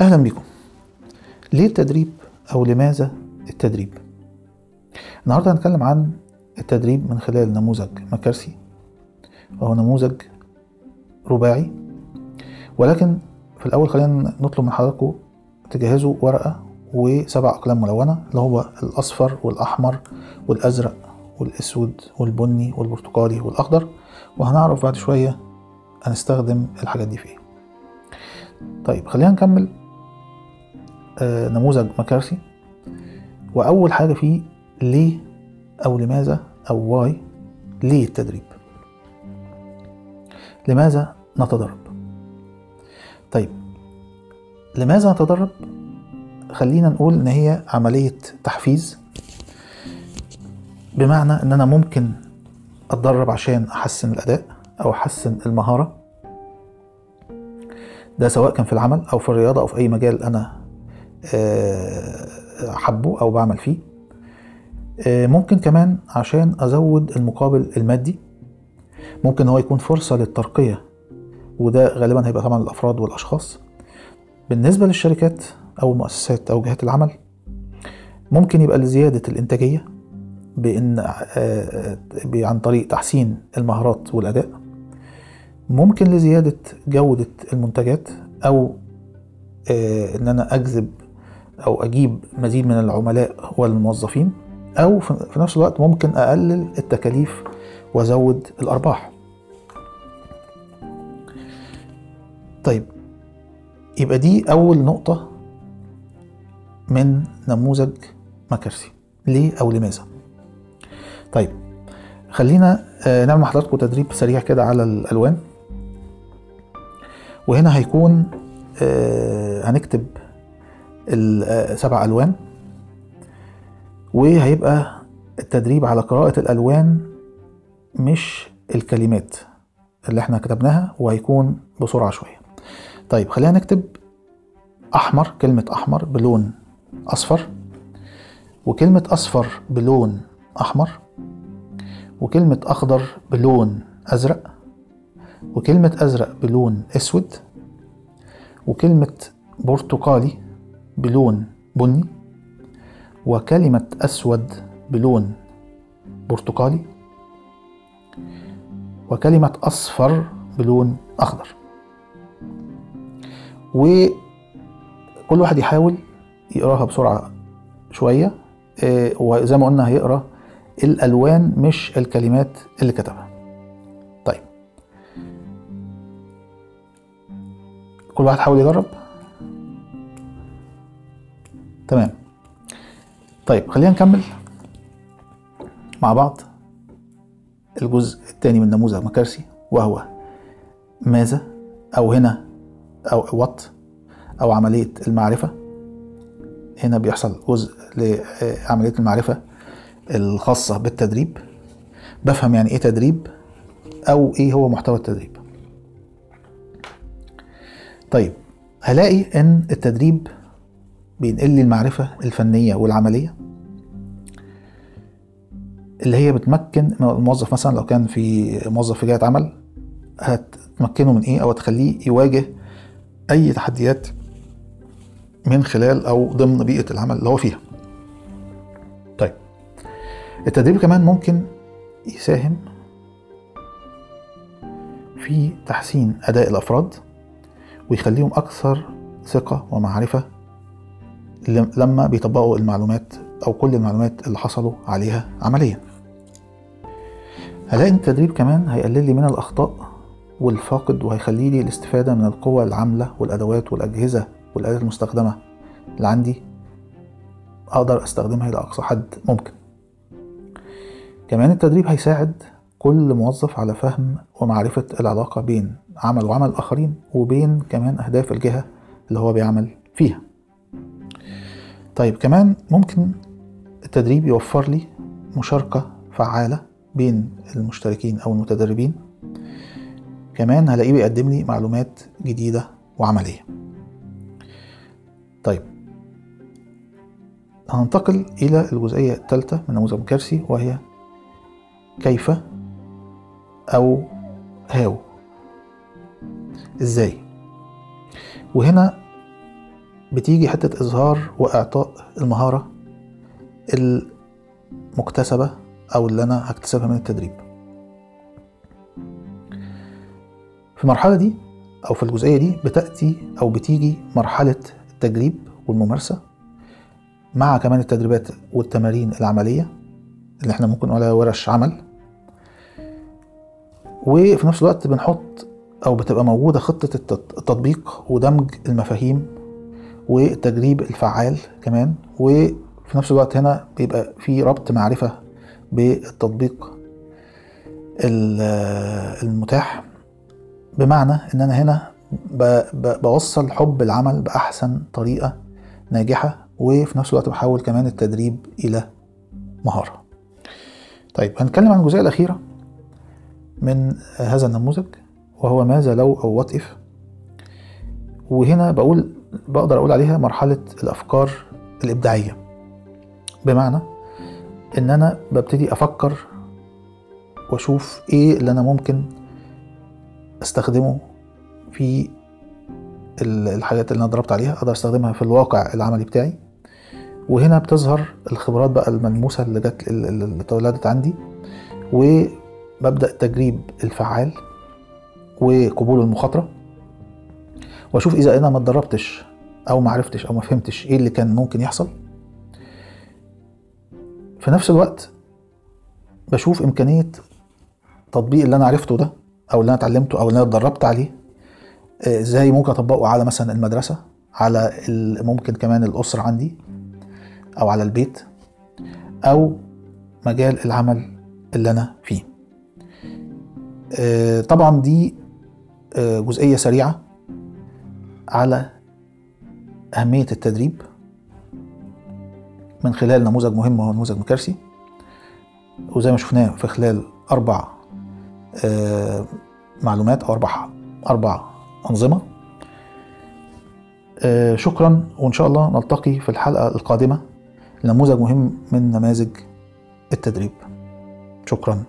أهلا بكم. ليه التدريب أو لماذا التدريب؟ النهاردة هنتكلم عن التدريب من خلال نموذج مكارثي، وهو نموذج رباعي. ولكن في الأول خلينا نطلب من حضراتكم تجهزوا ورقة و7 أقلام ملونة، اللي هو الأصفر والأحمر والأزرق والأسود والبني والبرتقالي والأخضر، وهنعرف بعد شوية هنستخدم الحاجات دي في إيه. طيب خلينا نكمل نموذج مكارثي. وأول حاجة فيه ليه أو لماذا أو واي. ليه التدريب؟ لماذا نتدرب؟ طيب لماذا نتدرب؟ خلينا نقول إن هي عملية تحفيز، بمعنى إن أنا ممكن أتدرب عشان أحسن الأداء أو أحسن المهارة، ده سواء كان في العمل أو في الرياضة أو في أي مجال أنا حبه أو بعمل فيه. ممكن كمان عشان أزود المقابل المادي، ممكن هو يكون فرصة للترقية، وده غالبا هيبقى طبعا الأفراد والأشخاص. بالنسبة للشركات أو المؤسسات أو جهات العمل، ممكن يبقى لزيادة الإنتاجية بإن عن طريق تحسين المهارات والأداء. ممكن لزيادة جودة المنتجات، أو إن أنا أجذب أو أجيب مزيد من العملاء والموظفين، أو في نفس الوقت ممكن أقلل التكاليف وأزود الأرباح. طيب يبقى دي أول نقطة من نموذج مكارثي، ليه أو لماذا؟ طيب خلينا نعمل مع حضراتكم تدريب سريع كده على الألوان. وهنا هيكون هنكتب 7 ألوان، وهيبقى التدريب على قراءة الألوان مش الكلمات اللي احنا كتبناها، وهيكون بسرعة شوية. طيب خلينا نكتب أحمر، كلمة أحمر بلون أصفر، وكلمة أصفر بلون أحمر، وكلمة أخضر بلون أزرق، وكلمة أزرق بلون أسود، وكلمة برتقالي بلون بني، وكلمة أسود بلون برتقالي، وكلمة أصفر بلون أخضر. وكل واحد يحاول يقراها بسرعة شوية، وزي ما قلنا هيقرأ الألوان مش الكلمات اللي كتبها. طيب كل واحد حاول يجرب. تمام. طيب خلينا نكمل مع بعض الجزء الثاني من نموذج مكارثي، وهو ماذا، أو هنا أو وات، أو عملية المعرفة. هنا بيحصل جزء لعملية المعرفة الخاصة بالتدريب، بفهم يعني ايه تدريب او ايه هو محتوى التدريب. طيب هلاقي ان التدريب بينقل لي المعرفة الفنية والعملية، اللي هي بتمكن الموظف، مثلا لو كان في موظف في جهة عمل، هتمكنه من ايه او هتخليه يواجه اي تحديات من خلال او ضمن بيئة العمل اللي هو فيها. التدريب كمان ممكن يساهم في تحسين أداء الأفراد، ويخليهم أكثر ثقة ومعرفة لما بيطبقوا المعلومات أو كل المعلومات اللي حصلوا عليها عمليا. هلاقي التدريب كمان هيقلل لي من الأخطاء والفاقد، وهيخلي لي الاستفادة من القوى العاملة والأدوات والأجهزة والآلات المستخدمة اللي عندي أقدر أستخدمها إلى أقصى حد ممكن. كمان التدريب هيساعد كل موظف على فهم ومعرفة العلاقة بين عمل وعمل الآخرين، وبين كمان أهداف الجهة اللي هو بيعمل فيها. طيب كمان ممكن التدريب يوفر لي مشاركة فعالة بين المشتركين أو المتدربين. كمان هلاقيه بيقدم لي معلومات جديدة وعملية. طيب هننتقل إلى الجزئية الثالثة من نموذج مكارثي، وهي كيف أو هاو، إزاي. وهنا بتيجي حتة إظهار وإعطاء المهارة المكتسبة أو اللي أنا هكتسبها من التدريب. في المرحلة دي أو في الجزئية دي بتيجي مرحلة التجريب والممارسة مع كمان التدريبات والتمارين العملية اللي احنا ممكن نقول عليها ورش عمل. وفي نفس الوقت بنحط أو بتبقى موجودة خطة التطبيق ودمج المفاهيم والتجريب الفعال كمان، وفي نفس الوقت هنا بيبقى في ربط معرفة بالتطبيق المتاح، بمعنى ان انا هنا بوصل حب العمل بأحسن طريقة ناجحة، وفي نفس الوقت بحول كمان التدريب إلى مهارة. طيب هنتكلم عن الجزئية الأخيرة من هذا النموذج وهو ماذا لو أو what if، وهنا بقدر أقول عليها مرحلة الأفكار الإبداعية، بمعنى إن أنا ببتدي أفكر وأشوف إيه اللي أنا ممكن أستخدمه في الحاجات اللي أنا ضربت عليها أقدر أستخدمها في الواقع العملي بتاعي. وهنا بتظهر الخبرات بقى الملموسة اللي تولدت عندي، وببدأ التجريب الفعال وقبول المخاطرة، واشوف اذا انا ما اتدربتش او ما عرفتش او ما فهمتش ايه اللي كان ممكن يحصل. في نفس الوقت بشوف امكانية تطبيق اللي انا عرفته ده او اللي انا اتعلمته او اللي انا اتدربت عليه ازاي ممكن اطبقه على مثلا المدرسة، على ممكن كمان الاسرة عندي او على البيت او مجال العمل اللي انا فيه. طبعا دي جزئية سريعة على أهمية التدريب من خلال نموذج مهم وهو نموذج مكرسي، وزي ما شفناه في خلال 4 معلومات أو 4 أنظمة. شكرا، وإن شاء الله نلتقي في الحلقة القادمة لنموذج مهم من نماذج التدريب. شكرا.